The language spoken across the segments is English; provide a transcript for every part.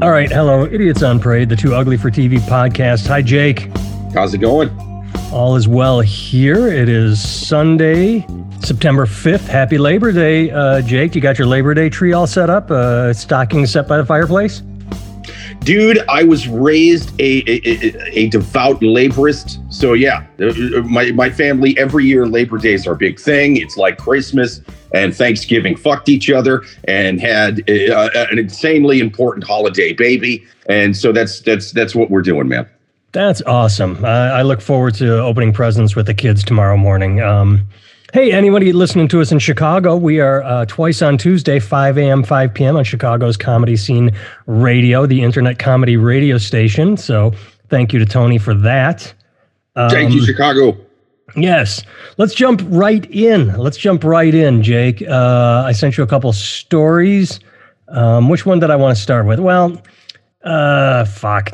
All right. Hello, Idiots on Parade, the Too Ugly for TV podcast. Hi, Jake. How's it going? All is well here. It is Sunday, September 5th. Happy Labor Day. Jake, you got your Labor Day tree all set up? Stocking set by the fireplace? Dude, I was raised a devout laborist. So yeah, my family, every year Labor Day is our big thing. It's like Christmas and Thanksgiving fucked each other and had an insanely important holiday baby. And so that's what we're doing, man. That's awesome. I look forward to opening presents with the kids tomorrow morning. Hey, anybody listening to us in Chicago, we are twice on Tuesday, 5 a.m., 5 p.m. on Chicago's Comedy Scene Radio, the internet comedy radio station. So thank you to Tony for that. Thank you, Chicago. Yes. Let's jump right in. Jake. I sent you a couple stories. Which one did I want to start with? Well, fuck.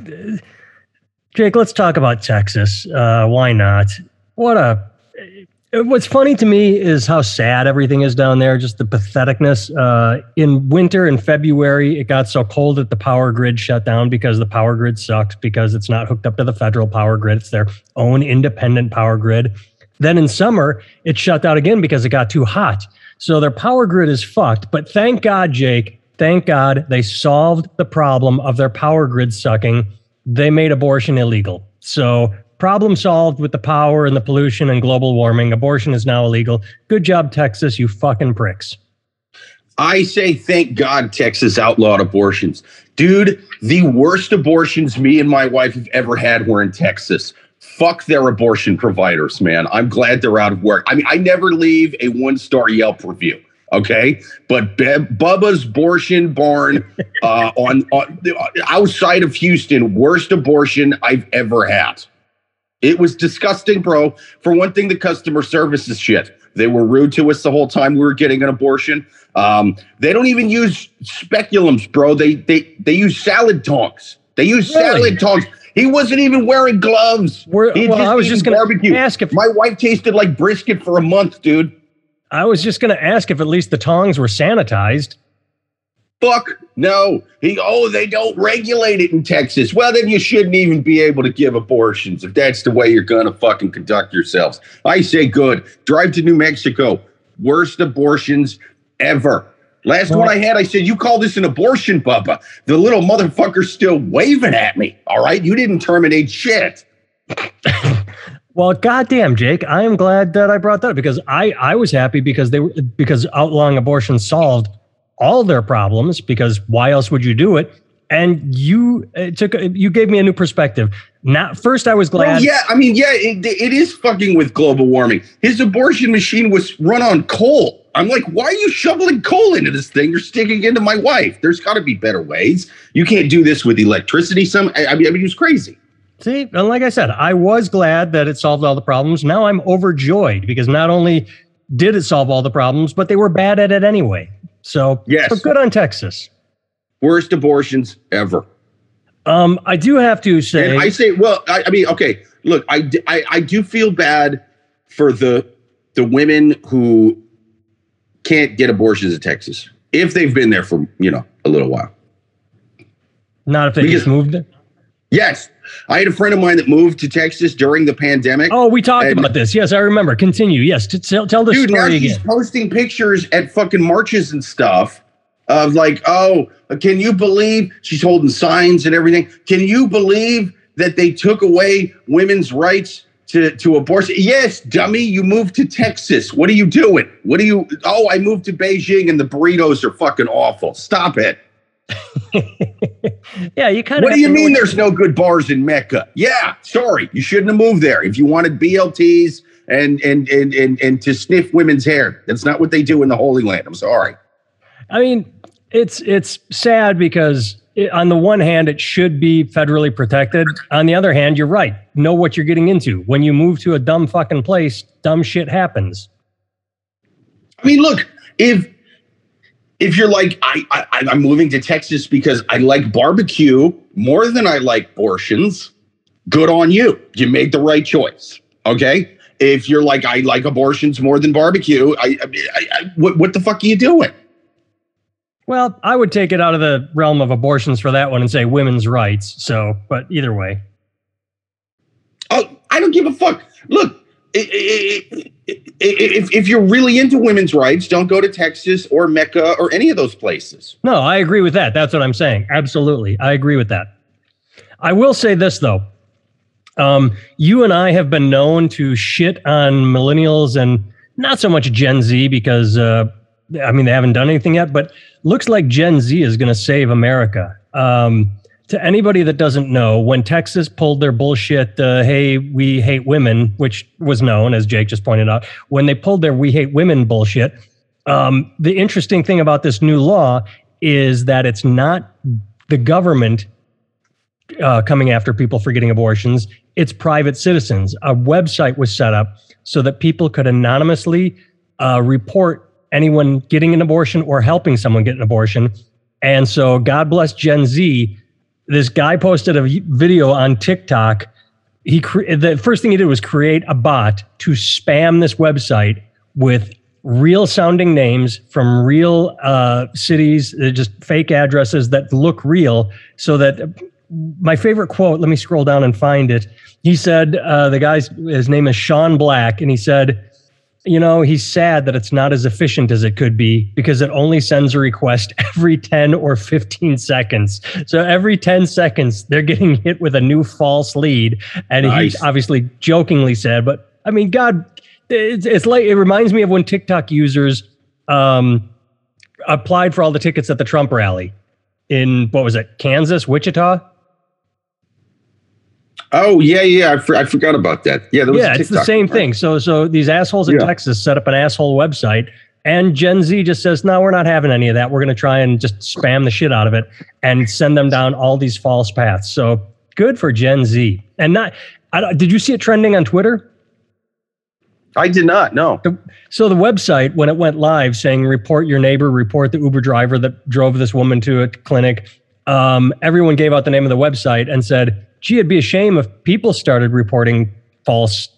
Jake, let's talk about Texas. Why not? What's funny to me is how sad everything is down there, just the patheticness. In winter, in February, it got so cold that the power grid shut down because the power grid sucks, because it's not hooked up to the federal power grid. It's their own independent power grid. Then in summer, it shut down again because it got too hot. So their power grid is fucked. But thank God, Jake, thank God they solved the problem of their power grid sucking. They made abortion illegal. So problem solved with the power and the pollution and global warming. Abortion is now illegal. Good job, Texas, you fucking pricks. I say thank God Texas outlawed abortions. Dude, the worst abortions me and my wife have ever had were in Texas. Fuck their abortion providers, man. I'm glad they're out of work. I mean, I never leave a one-star Yelp review. Okay, but Bubba's abortion barn on outside of Houston, worst abortion I've ever had. It was disgusting, bro. For one thing, the customer service is shit. They were rude to us the whole time we were getting an abortion. They don't even use speculums, bro. They use salad tongs. They use salad tongs. He wasn't even wearing gloves. I was just going to ask if my wife tasted like brisket for a month, dude. I was just going to ask if at least the tongs were sanitized. Fuck no. They don't regulate it in Texas. Well, then you shouldn't even be able to give abortions if that's the way you're going to fucking conduct yourselves. I say good. Drive to New Mexico. Worst abortions ever. Last one I had, I said, you call this an abortion, Bubba? The little motherfucker's still waving at me. All right? You didn't terminate shit. Well, goddamn, Jake, I am glad that I brought that up because I was happy because because outlawing abortion solved all their problems, because why else would you do it? And you gave me a new perspective. Now, first, I was glad. Well, yeah, I mean, yeah, it is fucking with global warming. His abortion machine was run on coal. I'm like, why are you shoveling coal into this thing? You're sticking into my wife. There's got to be better ways. You can't do this with electricity. I mean, it was crazy. See, and like I said, I was glad that it solved all the problems. Now I'm overjoyed because not only did it solve all the problems, but they were bad at it anyway. So, yes. So good on Texas. Worst abortions ever. I do have to say... And I say, well, I mean, okay, look, I do feel bad for the women who can't get abortions in Texas, if they've been there for, a little while. Not if they just moved there? Yes. I had a friend of mine that moved to Texas during the pandemic. Oh, we talked about this. Yes, I remember. Continue. Yes, tell the story again. Dude, now she's posting pictures at fucking marches and stuff of like, oh, can you believe? She's holding signs and everything. Can you believe that they took away women's rights to abortion? Yes, dummy, you moved to Texas. What are you doing? Oh, I moved to Beijing and the burritos are fucking awful. Stop it. Yeah, you kind of. What do you mean there's no good bars in Mecca? Yeah, sorry, you shouldn't have moved there. If you wanted BLTs and to sniff women's hair, that's not what they do in the Holy Land. I'm sorry. I mean, it's sad because on the one hand, it should be federally protected. On the other hand, you're right. Know what you're getting into. When you move to a dumb fucking place, dumb shit happens. I mean, look, if you're like, I'm moving to Texas because I like barbecue more than I like abortions, good on you. You made the right choice, okay? If you're like, I like abortions more than barbecue, what the fuck are you doing? Well, I would take it out of the realm of abortions for that one and say women's rights. So, but either way. Oh, I don't give a fuck. Look, if you're really into women's rights, don't go to Texas or Mecca or any of those places. No, I agree with that. That's what I'm saying. Absolutely. I agree with that. I will say this, though. You and I have been known to shit on millennials and not so much Gen Z because, I mean, they haven't done anything yet, but looks like Gen Z is going to save America. To anybody that doesn't know, when Texas pulled their bullshit, hey, we hate women, which was known, as Jake just pointed out, when they pulled their we hate women bullshit, the interesting thing about this new law is that it's not the government coming after people for getting abortions. It's private citizens. A website was set up so that people could anonymously report anyone getting an abortion or helping someone get an abortion. And so God bless Gen Z. This guy posted a video on TikTok. The first thing he did was create a bot to spam this website with real sounding names from real cities, just fake addresses that look real. So that my favorite quote, let me scroll down and find it. He said, the guy's, his name is Sean Black. And he said, you know, he's sad that it's not as efficient as it could be because it only sends a request every 10 or 15 seconds. So every 10 seconds, they're getting hit with a new false lead. And nice. He's obviously jokingly said, but I mean, God, it's like, it reminds me of when TikTok users applied for all the tickets at the Trump rally in, what was it, Kansas, Wichita? Oh, yeah. I forgot about that. Yeah, it's the same thing. So these assholes in Texas set up an asshole website, and Gen Z just says, no, we're not having any of that. We're going to try and just spam the shit out of it and send them down all these false paths. So good for Gen Z. And did you see it trending on Twitter? I did not, no. So the website, when it went live, saying report your neighbor, report the Uber driver that drove this woman to a clinic, everyone gave out the name of the website and said, gee, it'd be a shame if people started reporting false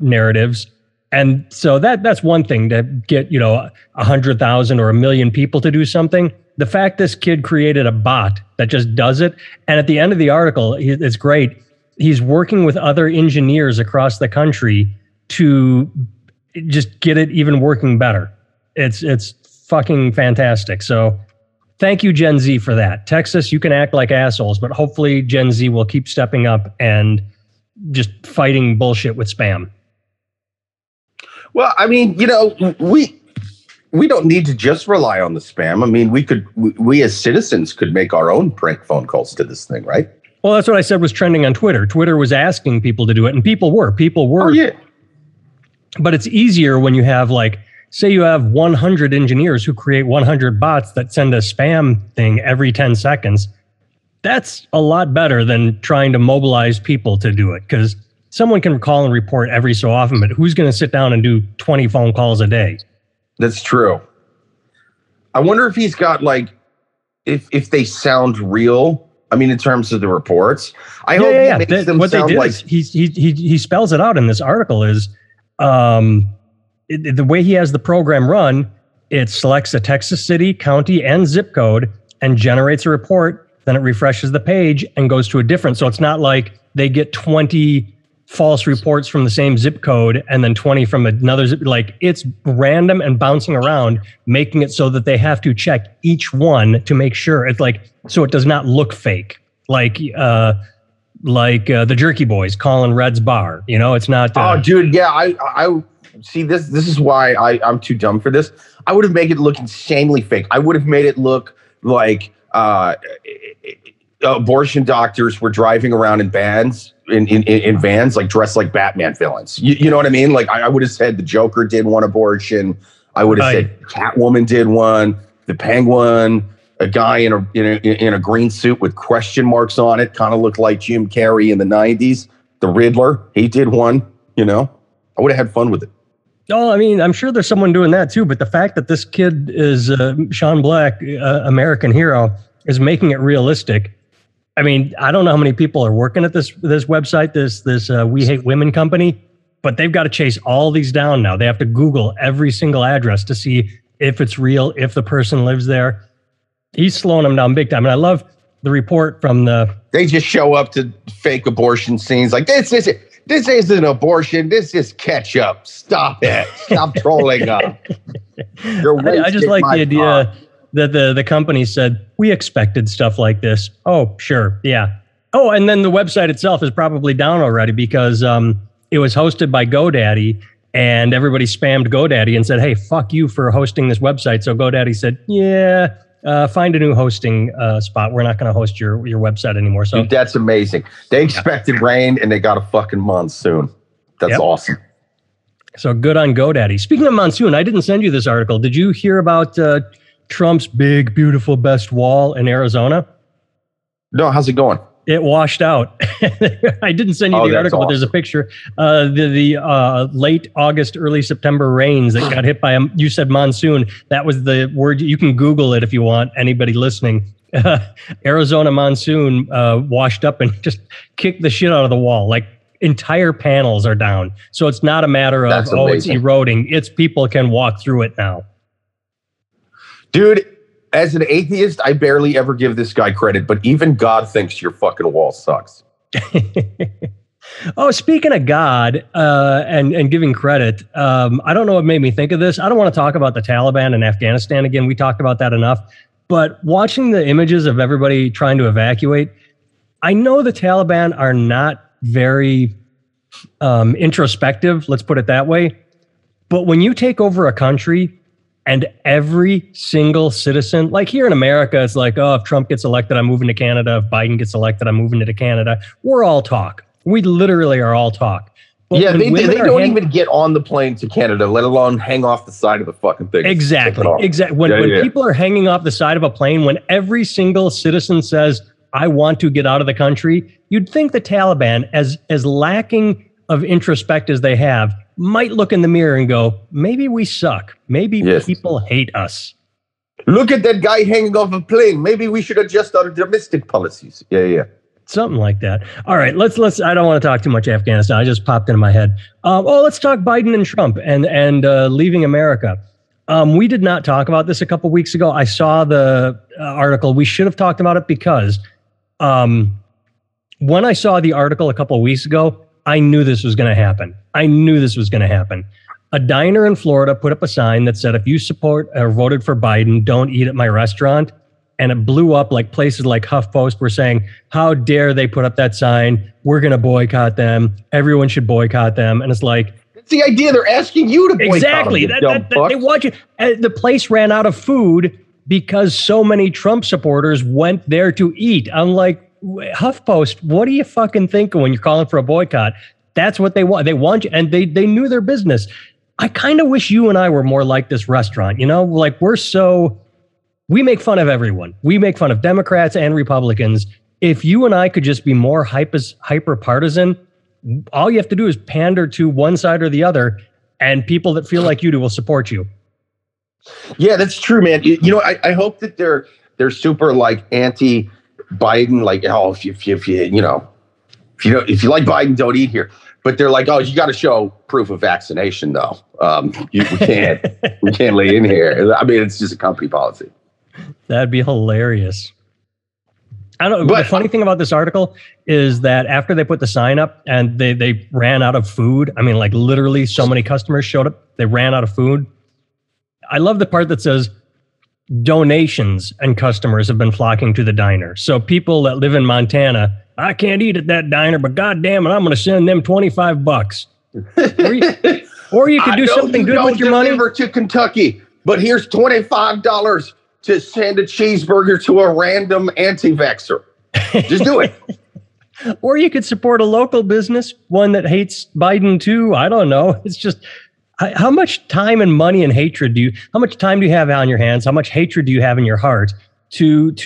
narratives. And so that's one thing to get, 100,000 or 1 million people to do something. The fact this kid created a bot that just does it. And at the end of the article, it's great. He's working with other engineers across the country to just get it even working better. It's fucking fantastic. So thank you, Gen Z, for that. Texas, you can act like assholes, but hopefully Gen Z will keep stepping up and just fighting bullshit with spam. Well, I mean, we don't need to just rely on the spam. I mean, we as citizens could make our own prank phone calls to this thing, right? Well, that's what I said was trending on Twitter. Twitter was asking people to do it, and people were. Oh, yeah. But it's easier when you have say you have 100 engineers who create 100 bots that send a spam thing every 10 seconds. That's a lot better than trying to mobilize people to do it, because someone can call and report every so often, but who's going to sit down and do 20 phone calls a day? That's true. I wonder if he's got if they sound real. I mean, in terms of the reports, I hope he makes them what sound like he spells it out in this article is, the way he has the program run, it selects a Texas city, county, and zip code and generates a report. Then it refreshes the page and goes to a different. So it's not like they get 20 false reports from the same zip code and then 20 from another zip. It's random and bouncing around, making it so that they have to check each one to make sure it's so it does not look fake. The Jerky Boys calling Red's Bar, it's not. Oh, dude. Yeah. I see, this is why I'm too dumb for this. I would have made it look insanely fake. I would have made it look like abortion doctors were driving around in vans, in vans, dressed like Batman villains. You know what I mean? I would have said the Joker did one abortion. I would have said Catwoman did one. The Penguin, a guy in a green suit with question marks on it, kind of looked like Jim Carrey in the 90s. The Riddler, he did one, I would have had fun with it. Oh, I mean, I'm sure there's someone doing that too, but the fact that this kid is Sean Black, American hero, is making it realistic. I mean, I don't know how many people are working at this website, this We Hate Women company, but they've got to chase all these down now. They have to Google every single address to see if it's real, if the person lives there. he's slowing them down big time. And I love the report from the... They just show up to fake abortion scenes like, this isn't an abortion. This is ketchup. Stop it. Stop trolling up. I just like the idea that the company said, we expected stuff like this. Oh, sure. Yeah. Oh, and then the website itself is probably down already because it was hosted by GoDaddy and everybody spammed GoDaddy and said, hey, fuck you for hosting this website. So GoDaddy said, yeah, find a new hosting spot. We're not going to host your website anymore. So dude, that's amazing. They expected rain and they got a fucking monsoon. That's awesome. So good on GoDaddy. Speaking of monsoon, I didn't send you this article. Did you hear about Trump's big, beautiful, best wall in Arizona? No, how's it going? It washed out. I didn't send you the article, but there's a picture. The late August, early September rains that got hit by you said monsoon. That was the word. You can Google it if you want, anybody listening. Arizona monsoon washed up and just kicked the shit out of the wall. Like entire panels are down. So it's not a matter of, it's eroding. It's people can walk through it now. Dude. As an atheist, I barely ever give this guy credit, but even God thinks your fucking wall sucks. Oh, speaking of God and giving credit, I don't know what made me think of this. I don't want to talk about the Taliban and Afghanistan again. We talked about that enough. But watching the images of everybody trying to evacuate, I know the Taliban are not very introspective, let's put it that way. But when you take over a country... And every single citizen, like here in America, it's like, oh, if Trump gets elected, I'm moving to Canada. If Biden gets elected, I'm moving to Canada. We're all talk. We literally are all talk. But yeah, they don't even get on the plane to Canada, let alone hang off the side of the fucking thing. Exactly. When people are hanging off the side of a plane, when every single citizen says, I want to get out of the country, you'd think the Taliban, as lacking of introspect as they have, might look in the mirror and go, maybe we suck. Maybe people hate us. Look at that guy hanging off a plane. Maybe we should adjust our domestic policies. Yeah. Something like that. All right, let's. I don't want to talk too much Afghanistan. I just popped into my head. Let's talk Biden and Trump and leaving America. We did not talk about this a couple weeks ago. I saw the article. We should have talked about it because when I saw the article a couple weeks ago, I knew this was going to happen. A diner in Florida put up a sign that said, if you support or voted for Biden, don't eat at my restaurant. And it blew up. Like places like HuffPost were saying, how dare they put up that sign? We're going to boycott them. Everyone should boycott them. And it's like, that's the idea. They're asking you to boycott them. Exactly. They want you. The place ran out of food because so many Trump supporters went there to eat. I'm like, HuffPost, what do you fucking think when you're calling for a boycott? That's what they want. They want you, and they knew their business. I kind of wish you and I were more like this restaurant, you know? Like, we make fun of everyone. We make fun of Democrats and Republicans. If you and I could just be more hyper-partisan, all you have to do is pander to one side or the other, and people that feel like you do will support you. Yeah, that's true, man. You know, I hope that they're super, like, anti-Biden, like, oh, if you like Biden, don't eat here. But they're like, oh, you got to show proof of vaccination, though. We can't lay in here. I mean, it's just a company policy. That'd be hilarious. I don't. But the funny thing about this article is that after they put the sign up and they ran out of food. I mean, like literally, so many customers showed up, they ran out of food. I love the part that says, donations and customers have been flocking to the diner. So people that live in Montana. I can't eat at that diner, but goddamn it, I'm going to send them $25. Or you could do something good with your money. I know you don't deliver to Kentucky, but here's $25 to send a cheeseburger to a random anti-vaxxer. Just do it. Or you could support a local business, one that hates Biden too. I don't know. It's just how much time and money and hatred how much time do you have on your hands? How much hatred do you have in your heart to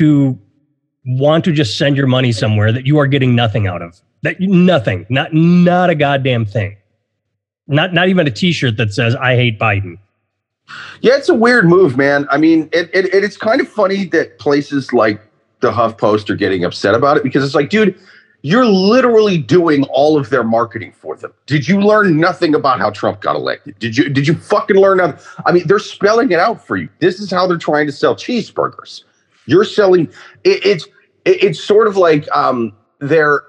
want to just send your money somewhere that you are getting nothing out of, not a goddamn thing, not even a t-shirt that says I hate Biden. Yeah, it's a weird move, man. I mean, it's kind of funny that places like the HuffPost are getting upset about it because it's like, dude, you're literally doing all of their marketing for them. Did you learn nothing about how Trump got elected? Did you fucking learn nothing? I mean, they're spelling it out for you. This is how they're trying to sell cheeseburgers. You're selling. It's sort of like they're.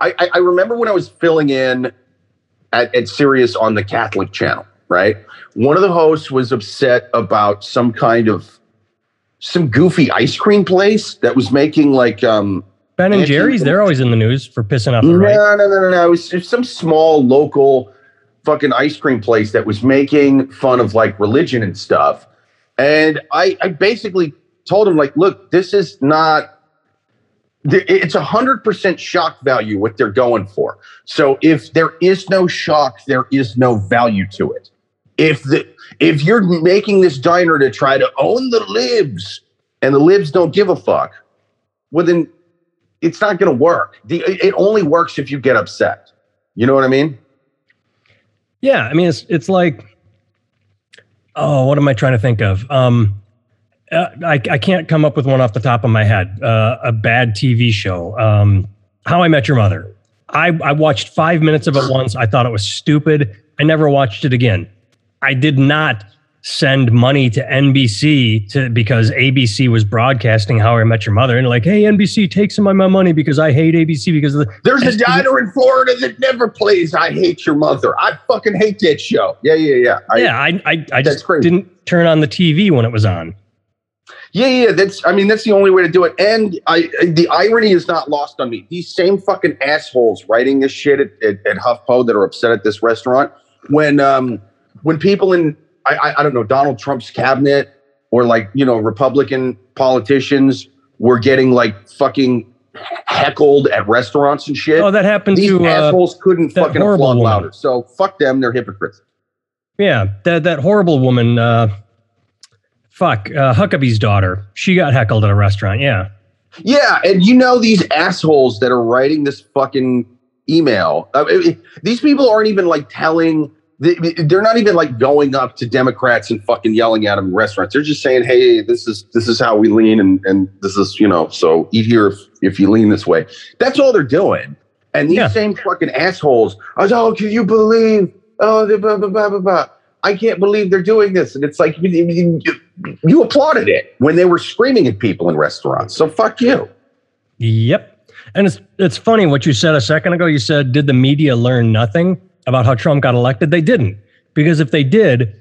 I remember when I was filling in at Sirius on the Catholic channel, right? One of the hosts was upset about some kind of some goofy ice cream place that was making like Ben and Jerry's. They're always in the news for pissing off the right. No. It was just some small local fucking ice cream place that was making fun of like religion and stuff. And I basically told him, like, look, this is not. It's 100% shock value what they're going for. So if there is no shock, there is no value to it. If you're making this diner to try to own the libs and the libs don't give a fuck, well, then it's not going to work. It only works if you get upset. You know what I mean? Yeah. I mean, it's like, oh, what am I trying to think of? I can't come up with one off the top of my head. A bad TV show. How I Met Your Mother. I watched 5 minutes of it once. I thought it was stupid. I never watched it again. I did not send money to NBC because ABC was broadcasting How I Met Your Mother. And like, hey, NBC, take some of my money because I hate ABC because of there's a diner in Florida that never plays I Hate Your Mother. I fucking hate that show. Yeah. I just didn't turn on the TV when it was on. Yeah. That's the only way to do it. And the irony is not lost on me. These same fucking assholes writing this shit at HuffPo that are upset at this restaurant. When people in, I don't know, Donald Trump's cabinet or like, you know, Republican politicians were getting like fucking heckled at restaurants and shit. Oh, that happened these to assholes couldn't fucking applaud louder. So fuck them. They're hypocrites. Yeah. That horrible woman, Huckabee's daughter. She got heckled at a restaurant. Yeah. Yeah. And you know, these assholes that are writing this fucking email, these people aren't even like telling, they're not even like going up to Democrats and fucking yelling at them in restaurants. They're just saying, hey, this is how we lean. And this is, you know, so eat here if you lean this way. That's all they're doing. And these same fucking assholes. Oh, can you believe? Oh, blah, blah, blah, blah, blah. I can't believe they're doing this. And it's like, you applauded it when they were screaming at people in restaurants. So fuck you. Yep. And it's funny what you said a second ago. You said, did the media learn nothing about how Trump got elected? They didn't. Because if they did,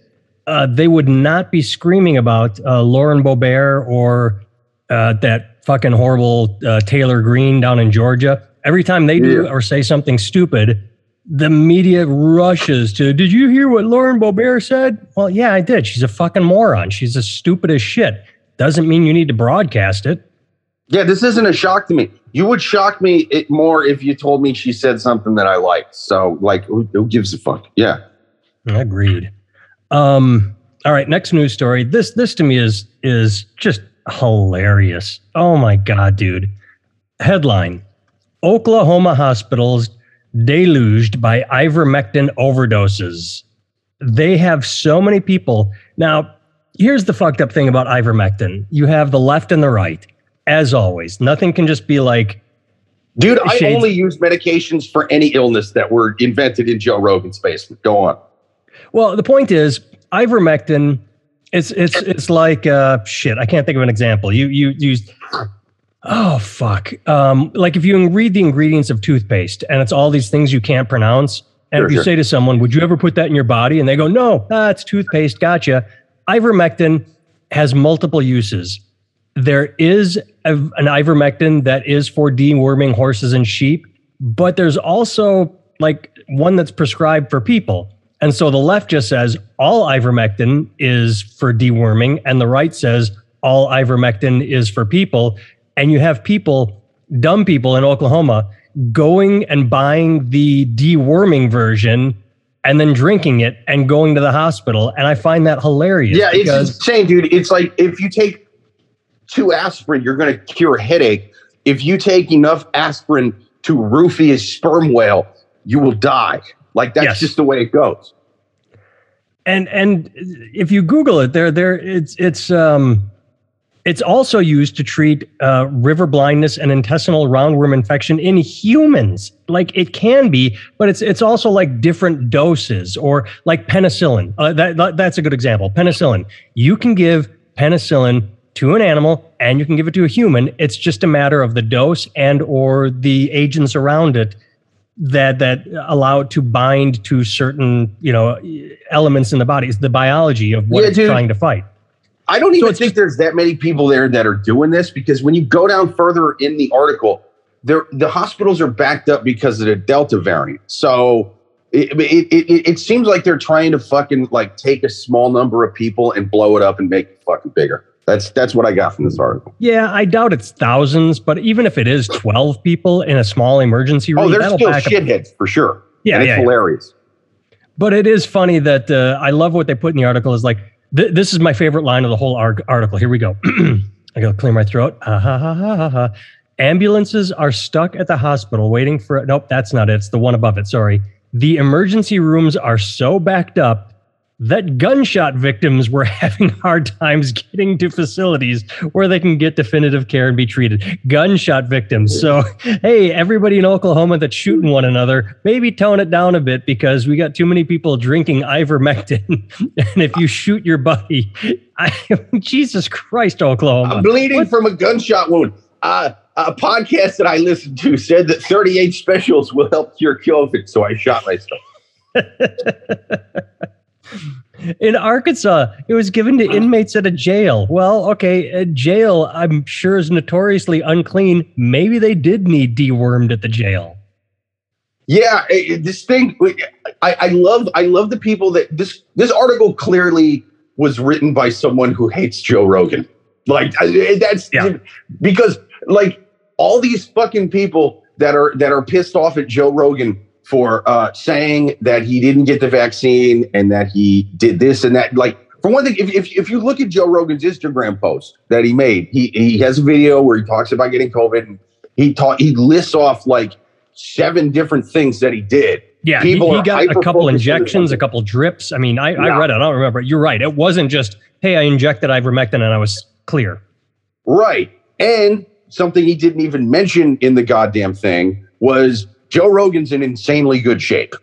they would not be screaming about Lauren Boebert or that fucking horrible Taylor Greene down in Georgia. Every time they do or say something stupid, the media rushes to, did you hear what Lauren Boebert said? Well, yeah, I did. She's a fucking moron. She's as stupid as shit. Doesn't mean you need to broadcast it. Yeah, this isn't a shock to me. You would shock me more if you told me she said something that I liked. So, like, who gives a fuck? Yeah. Agreed. All right, next news story. This to me is just hilarious. Oh, my God, dude. Headline, Oklahoma hospitals deluged by ivermectin overdoses. They have so many people. Now, here's the fucked up thing about ivermectin. You have the left and the right, as always. Nothing can just be like... Dude, I only use medications for any illness that were invented in Joe Rogan's basement. Go on. Well, the point is, ivermectin, it's like... shit, I can't think of an example. You use... Oh, fuck. Like if you read the ingredients of toothpaste and it's all these things you can't pronounce. And if you say to someone, would you ever put that in your body? And they go, no, it's toothpaste. Gotcha. Ivermectin has multiple uses. There is an ivermectin that is for deworming horses and sheep, but there's also like one that's prescribed for people. And so the left just says all ivermectin is for deworming. And the right says all ivermectin is for people. And you have people, dumb people in Oklahoma, going and buying the deworming version and then drinking it and going to the hospital. And I find that hilarious. Yeah, it's insane, dude. It's like if you take 2 aspirin, you're going to cure a headache. If you take enough aspirin to roofie a sperm whale, you will die. Like that's just the way it goes. And if you Google it, it's also used to treat river blindness and intestinal roundworm infection in humans. Like it can be, but it's also like different doses or like penicillin. That's a good example. Penicillin. You can give penicillin to an animal and you can give it to a human. It's just a matter of the dose and or the agents around it that allow it to bind to certain, elements in the body. It's the biology of what it's trying to fight. I don't even think there's that many people there that are doing this, because when you go down further in the article, the hospitals are backed up because of the Delta variant. So it seems like they're trying to fucking take a small number of people and blow it up and make it fucking bigger. That's what I got from this article. Yeah, I doubt it's thousands, but even if it is 12 people in a small emergency room, there's still shitheads for sure. Yeah, and it's hilarious. But it is funny that I love what they put in the article is this is my favorite line of the whole article. Here we go. I gotta clear my throat. Ambulances are stuck at the hospital waiting for it. Nope, that's not it. It's the one above it. Sorry. The emergency rooms are so backed up that gunshot victims were having hard times getting to facilities where they can get definitive care and be treated. Gunshot victims. So, hey, everybody in Oklahoma that's shooting one another, maybe tone it down a bit, because we got too many people drinking ivermectin. And if you shoot your buddy, Jesus Christ, Oklahoma. I'm bleeding from a gunshot wound. A podcast that I listened to said that 38 specials will help cure COVID, so I shot myself. In Arkansas, it was given to inmates at a jail. Well, okay, a jail, I'm sure, is notoriously unclean. Maybe they did need dewormed at the jail. Yeah, this thing, I love the people that this article clearly was written by someone who hates Joe Rogan. Because all these fucking people that are pissed off at Joe Rogan for saying that he didn't get the vaccine and that he did this and that. For one thing, if you look at Joe Rogan's Instagram post that he made, he has a video where he talks about getting COVID, and he lists off 7 different things that he did. Yeah, he got a couple injections, a couple drips. I mean, I read it. I don't remember. You're right. It wasn't just, hey, I injected ivermectin and I was clear. Right. And something he didn't even mention in the goddamn thing was Joe Rogan's in insanely good shape.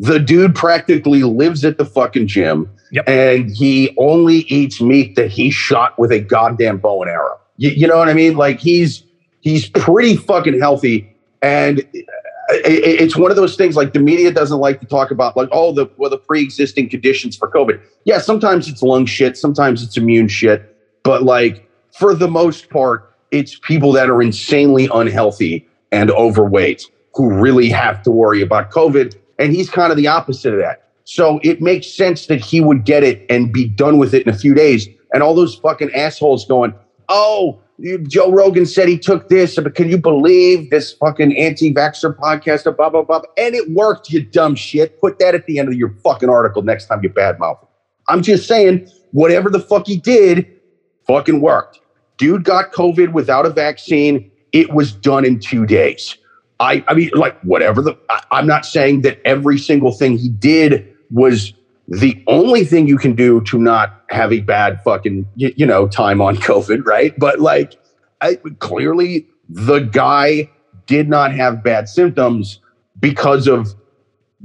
The dude practically lives at the fucking gym, and he only eats meat that he shot with a goddamn bow and arrow. You know what I mean? He's pretty fucking healthy, and it's one of those things the media doesn't like to talk about, the pre-existing conditions for COVID. Yeah, sometimes it's lung shit, sometimes it's immune shit, but for the most part, it's people that are insanely unhealthy and overweight who really have to worry about COVID. And he's kind of the opposite of that. So it makes sense that he would get it and be done with it in a few days. And all those fucking assholes going, oh, Joe Rogan said he took this, but can you believe this fucking anti-vaxxer podcast, blah, blah, blah. And it worked, you dumb shit. Put that at the end of your fucking article next time you badmouth it. I'm just saying, whatever the fuck he did fucking worked. Dude got COVID without a vaccine. It was done in 2 days. I mean, whatever. I'm not saying that every single thing he did was the only thing you can do to not have a bad fucking, time on COVID, right? But clearly the guy did not have bad symptoms because of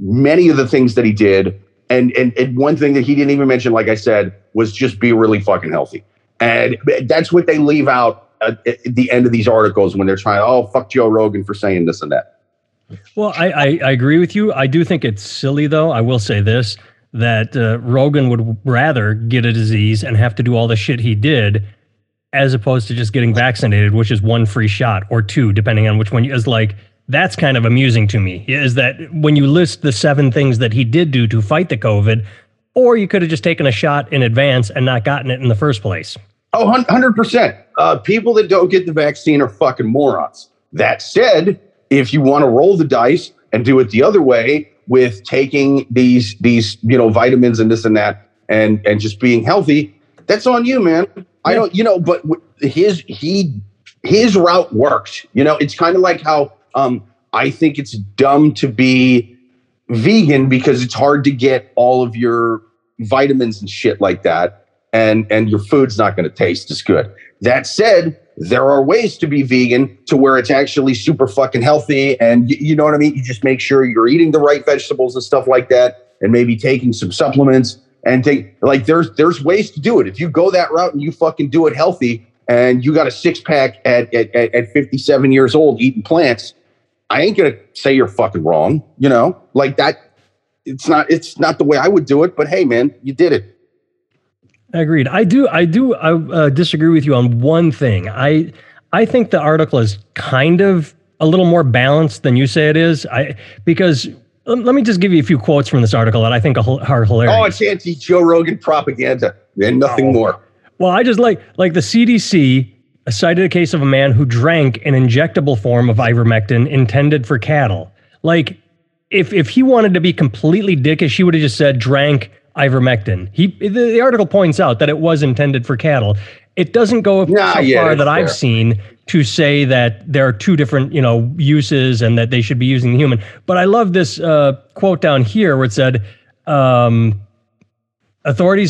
many of the things that he did. And one thing that he didn't even mention, like I said, was just be really fucking healthy. And that's what they leave out at the end of these articles when they're trying, fuck Joe Rogan for saying this and that. Well, I agree with you. I do think it's silly, though. I will say this, that Rogan would rather get a disease and have to do all the shit he did as opposed to just getting vaccinated, which is 1 free shot or 2, depending on which one is that's kind of amusing to me, is that when you list the 7 things that he did do to fight the COVID, or you could have just taken a shot in advance and not gotten it in the first place. Oh, 100%. People that don't get the vaccine are fucking morons. That said, if you want to roll the dice and do it the other way with taking these vitamins and this and that and just being healthy, that's on you, man. Yeah. I don't, but his route works. It's kind of like how I think it's dumb to be vegan because it's hard to get all of your vitamins and shit like that. And your food's not going to taste as good. That said, there are ways to be vegan to where it's actually super fucking healthy. And you know what I mean? You just make sure you're eating the right vegetables and stuff like that, and maybe taking some supplements and there's ways to do it. If you go that route and you fucking do it healthy and you got a six pack at 57 years old eating plants, I ain't gonna say you're fucking wrong, you know, like that. It's not the way I would do it, but hey, man, you did it. Agreed. I disagree with you on one thing. I think the article is kind of a little more balanced than you say it is. Because let me just give you a few quotes from this article that I think are hilarious. Oh, it's anti-Joe Rogan propaganda and nothing more. Well, I just like the CDC cited a case of a man who drank an injectable form of ivermectin intended for cattle. Like, if he wanted to be completely dickish, he would have just said drank ivermectin. The article points out that it was intended for cattle. It doesn't go far that I've seen to say that there are two different, you know, uses and that they should be using the human. But I love this quote down here where it said, authorities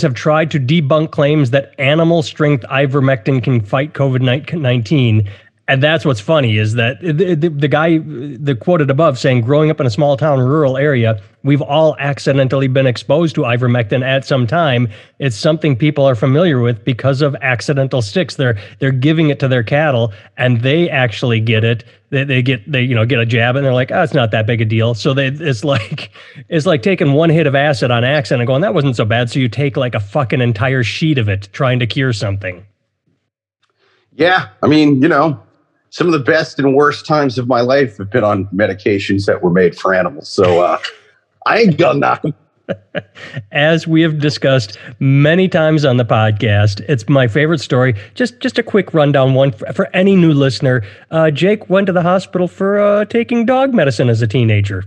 have tried to debunk claims that animal strength ivermectin can fight COVID-19. And that's what's funny is that the guy that quoted above saying, growing up in a small town, rural area, we've all accidentally been exposed to ivermectin at some time. It's something people are familiar with because of accidental sticks. They're giving it to their cattle and they actually get it. They get a jab and they're like, oh, it's not that big a deal. So it's like taking one hit of acid on accident and going, that wasn't so bad. So you take like a fucking entire sheet of it trying to cure something. Yeah. I mean, you know, some of the best and worst times of my life have been on medications that were made for animals. So I ain't gonna knock them. As we have discussed many times on the podcast, it's my favorite story. Just a quick rundown one for any new listener. Jake went to the hospital for taking dog medicine as a teenager.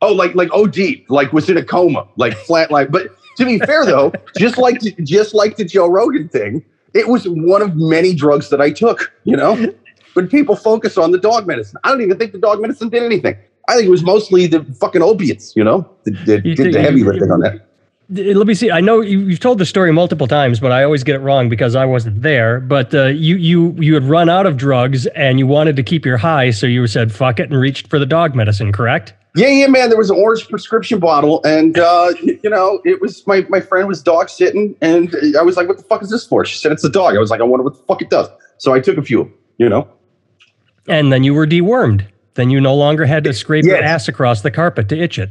Oh, like OD, like was in a coma, like flatline. But to be fair, though, just like the Joe Rogan thing, it was one of many drugs that I took, you know? But people focus on the dog medicine. I don't even think the dog medicine did anything. I think it was mostly the fucking opiates, you know, that did the heavy lifting on that. Let me see. I know you've told the story multiple times, but I always get it wrong because I wasn't there. But you had run out of drugs and you wanted to keep your high, so you said, fuck it, and reached for the dog medicine, correct? Yeah, man. There was an orange prescription bottle, and, you know, it was my friend was dog sitting, and I was like, what the fuck is this for? She said, it's a dog. I was like, I wonder what the fuck it does. So I took a few, you know. And then you were dewormed. Then you no longer had to scrape your ass across the carpet to itch it.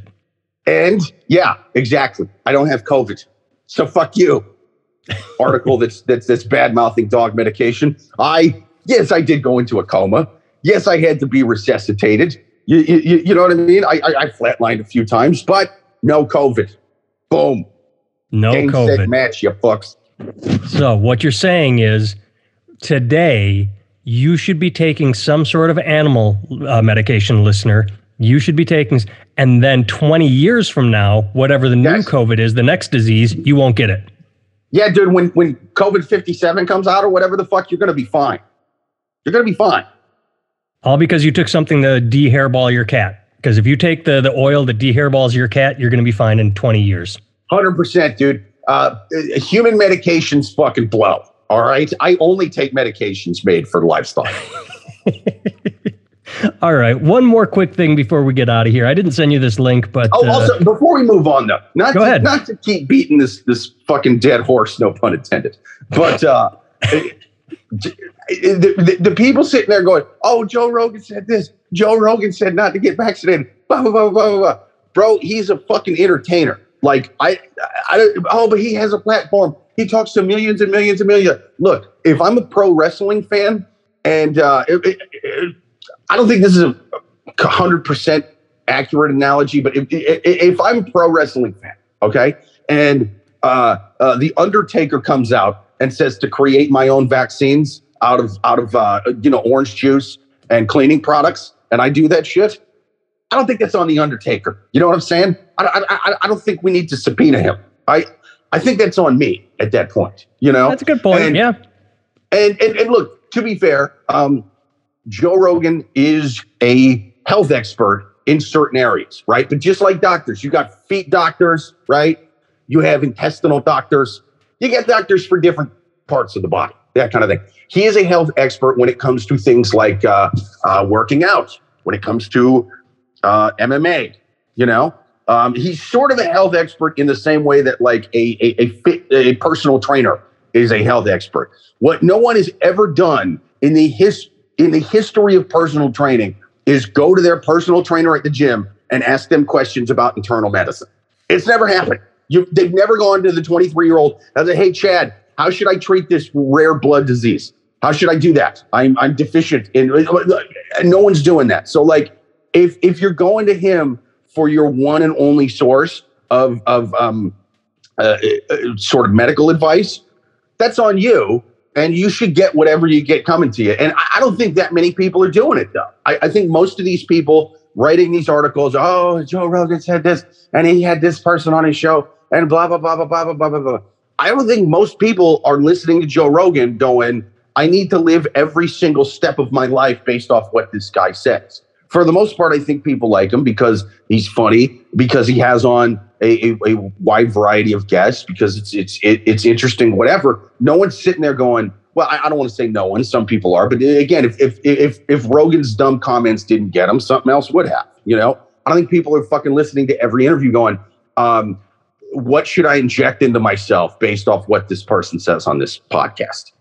And yeah, exactly. I don't have COVID. So fuck you. Article that's bad mouthing dog medication. Yes, I did go into a coma. Yes, I had to be resuscitated. You know what I mean? I flatlined a few times, but no COVID. Boom. No Game COVID. Set, match, you fucks. So what you're saying is today, you should be taking some sort of animal medication, listener. You should be taking, and then 20 years from now, whatever the new COVID is, the next disease, you won't get it. Yeah, dude, when COVID 57 comes out or whatever the fuck, you're going to be fine. You're going to be fine. All because you took something to de-hairball your cat. Because if you take the oil that de-hairballs your cat, you're going to be fine in 20 years. 100%, dude. Human medications fucking blow. All right. I only take medications made for livestock. All right. One more quick thing before we get out of here. I didn't send you this link, but also before we move on, though, not to keep beating this fucking dead horse, no pun intended. But the people sitting there going, oh, Joe Rogan said this. Joe Rogan said not to get vaccinated. Blah, blah, blah, blah, blah. Bro, he's a fucking entertainer. Like but he has a platform. He talks to millions and millions and millions. Look, if I'm a pro wrestling fan, and I don't think this is a 100% accurate analogy, but if I'm a pro wrestling fan, okay, and the Undertaker comes out and says to create my own vaccines out of you know, orange juice and cleaning products, and I do that shit, I don't think that's on the Undertaker. You know what I'm saying? I don't think we need to subpoena him. I think that's on me at that point, you know? That's a good point, yeah. And look, to be fair, Joe Rogan is a health expert in certain areas, right? But just like doctors, you got feet doctors, right? You have intestinal doctors. You got doctors for different parts of the body, that kind of thing. He is a health expert when it comes to things like working out, when it comes to MMA, you know? He's sort of a health expert in the same way that like a personal trainer is a health expert. What no one has ever done in the history of personal training is go to their personal trainer at the gym and ask them questions about internal medicine. It's never happened. They've never gone to the 23-year-old and said, hey, Chad, how should I treat this rare blood disease? How should I do that? I'm deficient in, and no one's doing that. So like, if you're going to him for your one and only source of sort of medical advice, that's on you, and you should get whatever you get coming to you. And I don't think that many people are doing it though. I think most of these people writing these articles, oh, Joe Rogan said this, and he had this person on his show, and blah, blah, blah, blah, blah, blah, blah, blah. I don't think most people are listening to Joe Rogan going, I need to live every single step of my life based off what this guy says. For the most part, I think people like him because he's funny, because he has on a wide variety of guests, because it's interesting, whatever. No one's sitting there going, well, I don't want to say no one. Some people are. But again, if Rogan's dumb comments didn't get him, something else would have. You know, I don't think people are fucking listening to every interview going, what should I inject into myself based off what this person says on this podcast?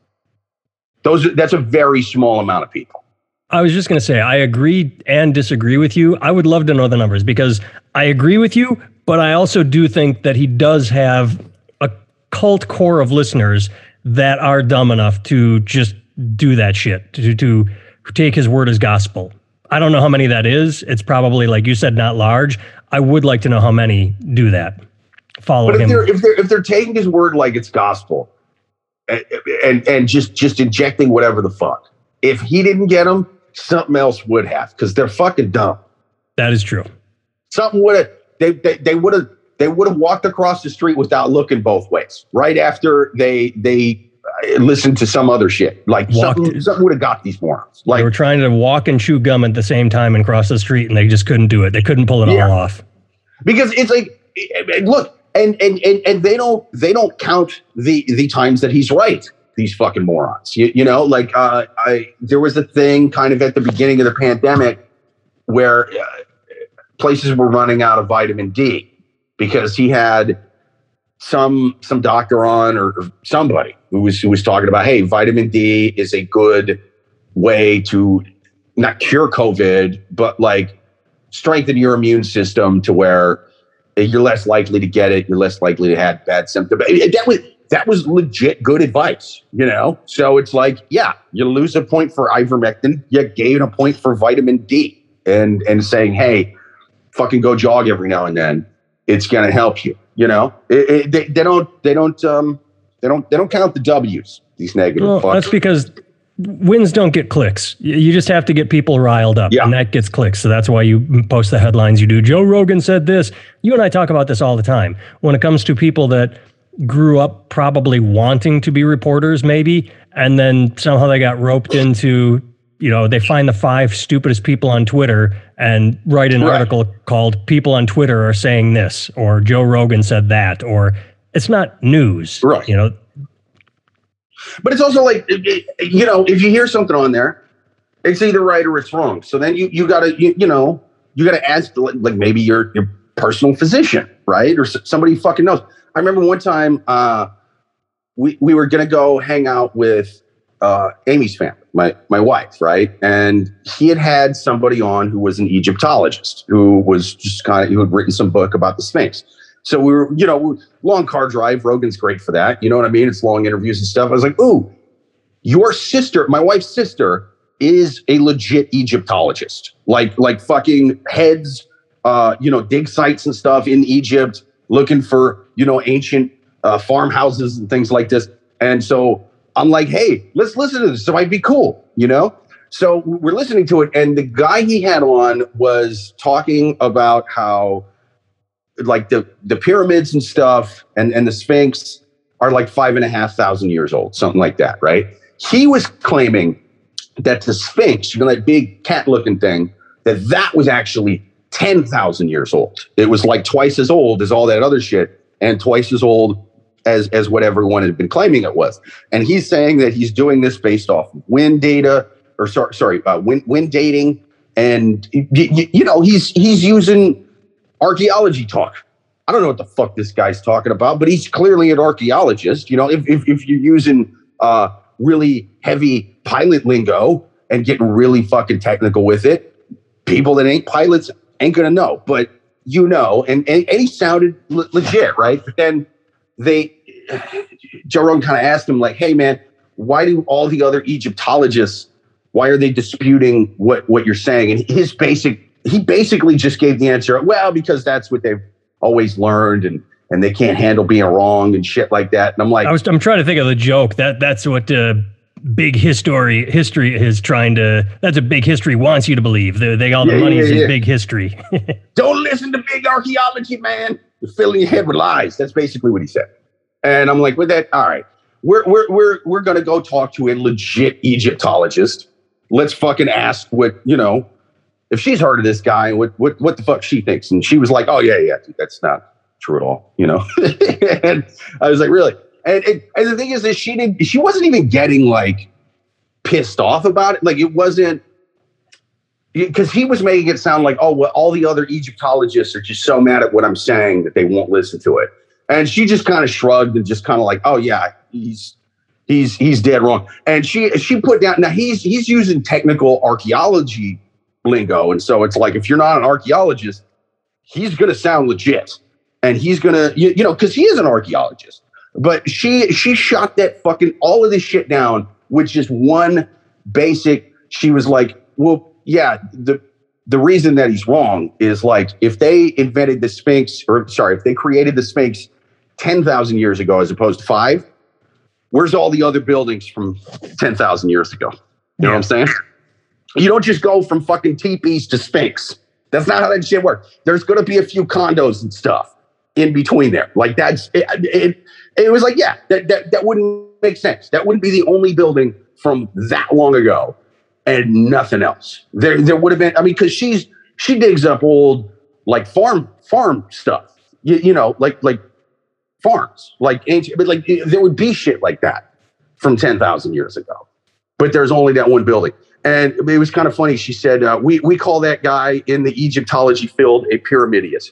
That's a very small amount of people. I was just going to say, I agree and disagree with you. I would love to know the numbers because I agree with you, but I also do think that he does have a cult core of listeners that are dumb enough to just do that shit, to take his word as gospel. I don't know how many that is. It's probably, like you said, not large. I would like to know how many do that. Follow him. If they're taking his word like it's gospel, and just injecting whatever the fuck. If he didn't get them, something else would have, because they're fucking dumb. That is true. Something would have. They would have walked across the street without looking both ways. Right after they listened to some other shit. Like something would have got these morons. Like, they were trying to walk and chew gum at the same time and cross the street, and they just couldn't do it. They couldn't pull it all off. Because it's like, look. And they don't count the times that he's right. These fucking morons, there was a thing kind of at the beginning of the pandemic where places were running out of vitamin D because he had some doctor on or somebody who was talking about, hey, vitamin D is a good way to not cure COVID, but like strengthen your immune system to where you're less likely to get it. You're less likely to have bad symptoms. That was legit good advice, you know? So it's like, yeah, you lose a point for ivermectin. You gain a point for vitamin D and saying, hey, fucking go jog every now and then. It's going to help you. You know, they don't count the W's, these negative. Well, fuckers. That's because wins don't get clicks. You just have to get people riled up, and that gets clicks. So that's why you post the headlines you do. Joe Rogan said this. You and I talk about this all the time. When it comes to people that grew up probably wanting to be reporters, maybe, and then somehow they got roped into, they find the 5 stupidest people on Twitter and write an article called "People on Twitter Are Saying This" or "Joe Rogan Said That," or it's not news, right? But it's also like, if you hear something on there, it's either right or it's wrong. So then you gotta ask, like, maybe your personal physician, right? Or somebody who fucking knows. I remember one time we were going to go hang out with Amy's family, my wife, right? And he had somebody on who was an Egyptologist who had written some book about the Sphinx. So we were, long car drive. Rogan's great for that. You know what I mean? It's long interviews and stuff. I was like, ooh, your sister, my wife's sister, is a legit Egyptologist. Like fucking heads, dig sites and stuff in Egypt, looking for, ancient farmhouses and things like this. And so I'm like, hey, let's listen to this. It might be cool, So we're listening to it. And the guy he had on was talking about how, like, the pyramids and stuff and the Sphinx are like 5,500 years old, something like that, right? He was claiming that the Sphinx, that big cat-looking thing, that was actually 10,000 years old. It was like twice as old as all that other shit and twice as old as what everyone had been claiming it was. And he's saying that he's doing this based off wind data wind dating. And he's using archaeology talk. I don't know what the fuck this guy's talking about, but he's clearly an archaeologist. You know, if you're using really heavy pilot lingo and getting really fucking technical with it, people that ain't pilots ain't going to know. But, you know, and he sounded legit, right? But then Joe Rogan kind of asked him like, hey, man, why do all the other Egyptologists, why are they disputing what you're saying? And he basically just gave the answer, well, because that's what they've always learned and they can't handle being wrong and shit like that. And I'm like, I'm trying to think of the joke that's what big history is trying to, that's what big history wants you to believe. They all the money's in big history. Don't listen to big archaeology, man. You're filling your head with lies. That's basically what he said. And I'm like, with that, all right, we're going to go talk to a legit Egyptologist. Let's fucking ask what, you know, if she's heard of this guy, what the fuck she thinks. And she was like, oh, yeah, dude, that's not true at all, you know. And I was like, really? And the thing is that she wasn't even getting, like, pissed off about it. Like, it wasn't, because he was making it sound like, oh, well, all the other Egyptologists are just so mad at what I'm saying that they won't listen to it. And she just kind of shrugged and just kind of like, oh, yeah, he's dead wrong. And she put down, now he's using technical archaeology lingo. And so it's like, if you're not an archaeologist, he's going to sound legit and he's going to, you know, cause he is an archaeologist, but she shot that fucking, all of this shit down with just one basic. She was like, well, yeah, the reason that he's wrong is like, if they invented the Sphinx if they created the Sphinx 10,000 years ago, as opposed to 5, where's all the other buildings from 10,000 years ago? You know what I'm saying? You don't just go from fucking teepees to Sphinx. That's not how that shit works. There's going to be a few condos and stuff in between there. Like that's, it was like, yeah, that wouldn't make sense. That wouldn't be the only building from that long ago and nothing else. There would have been, I mean, cause she digs up old like farm stuff, you know, like farms, like ancient, but like there would be shit like that from 10,000 years ago, but there's only that one building. And it was kind of funny. She said, we call that guy in the Egyptology field a pyramidius.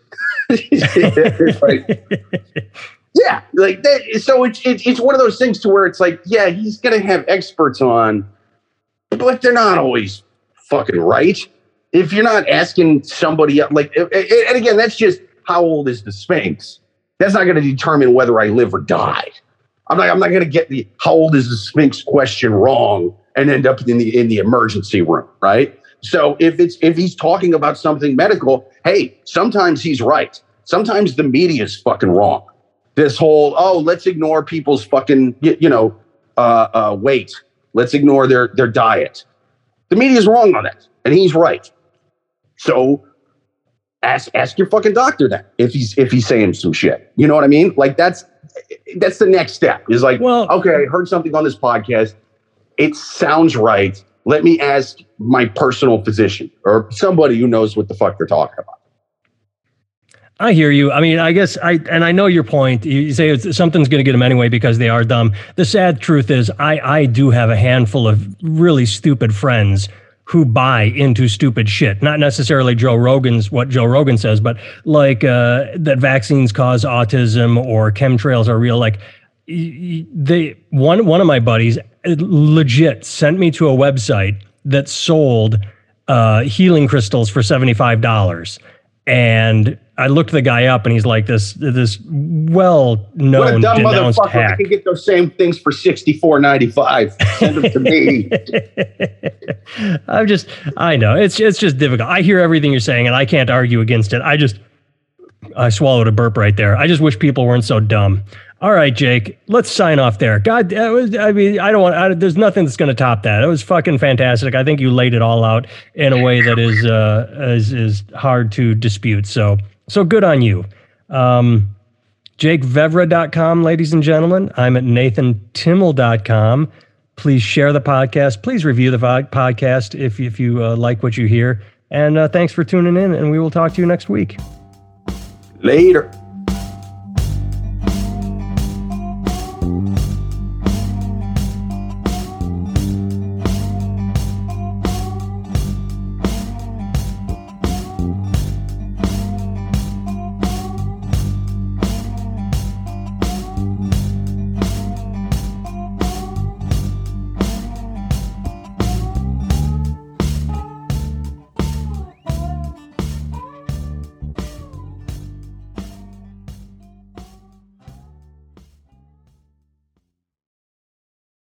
Yeah. Like that. So it's one of those things to where it's like, yeah, he's going to have experts on, but they're not always fucking right. If you're not asking somebody else, like, and again, that's just how old is the Sphinx? That's not going to determine whether I live or die. I'm not going to get the how old is the Sphinx question wrong and end up in the emergency room, right? So if he's talking about something medical, hey, sometimes he's right. Sometimes the media's fucking wrong. This whole, oh, let's ignore people's fucking, you know, weight. Let's ignore their diet. The media's wrong on that, and he's right. So ask your fucking doctor then if he's saying some shit. You know what I mean? Like that's the next step. Is like, well, okay, I heard something on this podcast. It sounds right. Let me ask my personal physician or somebody who knows what the fuck they're talking about. I hear you. I mean, I guess I know your point. You say something's going to get them anyway because they are dumb. The sad truth is I do have a handful of really stupid friends who buy into stupid shit. Not necessarily what Joe Rogan says, but like that vaccines cause autism or chemtrails are real. Like one of my buddies legit sent me to a website that sold healing crystals for $75. And I looked the guy up and he's like this well-known, what a dumb denounced motherfucker. Hack. I can get those same things for $64.95. Send them to me. I know. It's just difficult. I hear everything you're saying and I can't argue against it. I swallowed a burp right there. I just wish people weren't so dumb. All right, Jake, let's sign off there. God, there's nothing that's going to top that. It was fucking fantastic. I think you laid it all out in a way that is hard to dispute. So good on you. JakeVavra.com, ladies and gentlemen. I'm at NathanTimmel.com. Please share the podcast. Please review the podcast if you like what you hear. And thanks for tuning in, and we will talk to you next week. Later.